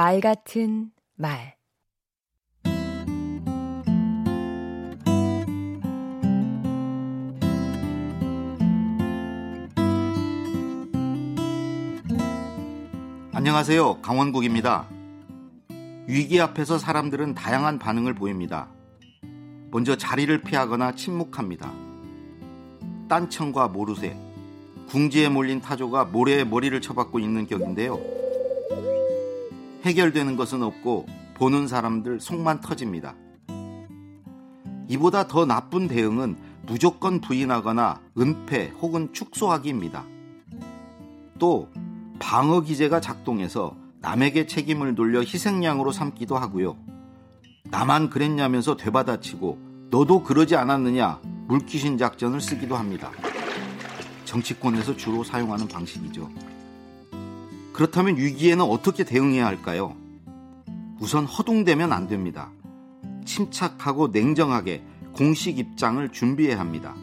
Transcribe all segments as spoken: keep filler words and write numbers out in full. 말 같은 말. 안녕하세요. 강원국입니다. 위기 앞에서 사람들은 다양한 반응을 보입니다. 먼저 자리를 피하거나 침묵합니다. 딴청과 모르쇠, 궁지에 몰린 타조가 모래에 머리를 쳐박고 있는 격인데요. 해결되는 것은 없고 보는 사람들 속만 터집니다. 이보다 더 나쁜 대응은 무조건 부인하거나 은폐 혹은 축소하기입니다. 또 방어 기제가 작동해서 남에게 책임을 돌려 희생양으로 삼기도 하고요. 나만 그랬냐면서 되받아치고 너도 그러지 않았느냐 물귀신 작전을 쓰기도 합니다. 정치권에서 주로 사용하는 방식이죠. 그렇다면 위기에는 어떻게 대응해야 할까요? 우선 허둥대면 안 됩니다. 침착하고 냉정하게 공식 입장을 준비해야 합니다.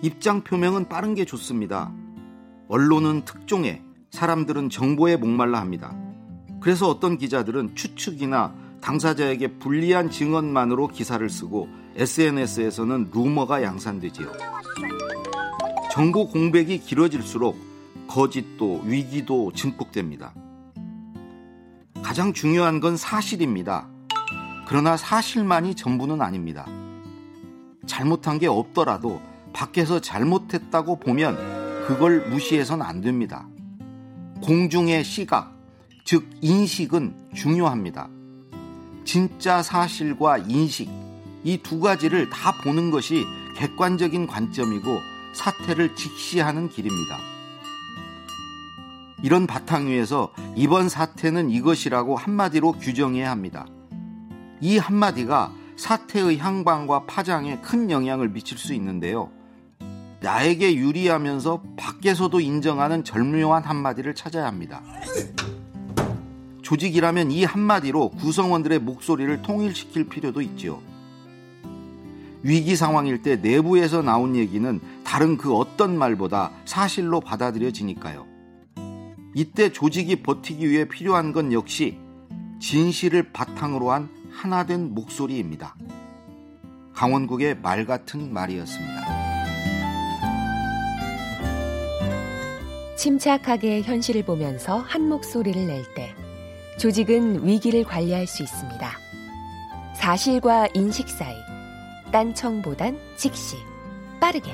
입장 표명은 빠른 게 좋습니다. 언론은 특종에, 사람들은 정보에 목말라 합니다. 그래서 어떤 기자들은 추측이나 당사자에게 불리한 증언만으로 기사를 쓰고 에스엔에스에서는 루머가 양산되지요. 정보 공백이 길어질수록 거짓도 위기도 증폭됩니다. 가장 중요한 건 사실입니다. 그러나 사실만이 전부는 아닙니다. 잘못한 게 없더라도 밖에서 잘못했다고 보면 그걸 무시해서는 안 됩니다. 공중의 시각, 즉 인식은 중요합니다. 진짜 사실과 인식, 이 두 가지를 다 보는 것이 객관적인 관점이고 사태를 직시하는 길입니다. 이런 바탕 위에서 이번 사태는 이것이라고 한마디로 규정해야 합니다. 이 한마디가 사태의 향방과 파장에 큰 영향을 미칠 수 있는데요. 나에게 유리하면서 밖에서도 인정하는 절묘한 한마디를 찾아야 합니다. 조직이라면 이 한마디로 구성원들의 목소리를 통일시킬 필요도 있지요. 위기 상황일 때 내부에서 나온 얘기는 다른 그 어떤 말보다 사실로 받아들여지니까요. 이때 조직이 버티기 위해 필요한 건 역시 진실을 바탕으로 한 하나된 목소리입니다. 강원국의 말 같은 말이었습니다. 침착하게 현실을 보면서 한 목소리를 낼 때 조직은 위기를 관리할 수 있습니다. 사실과 인식 사이, 딴청보단 직시, 빠르게.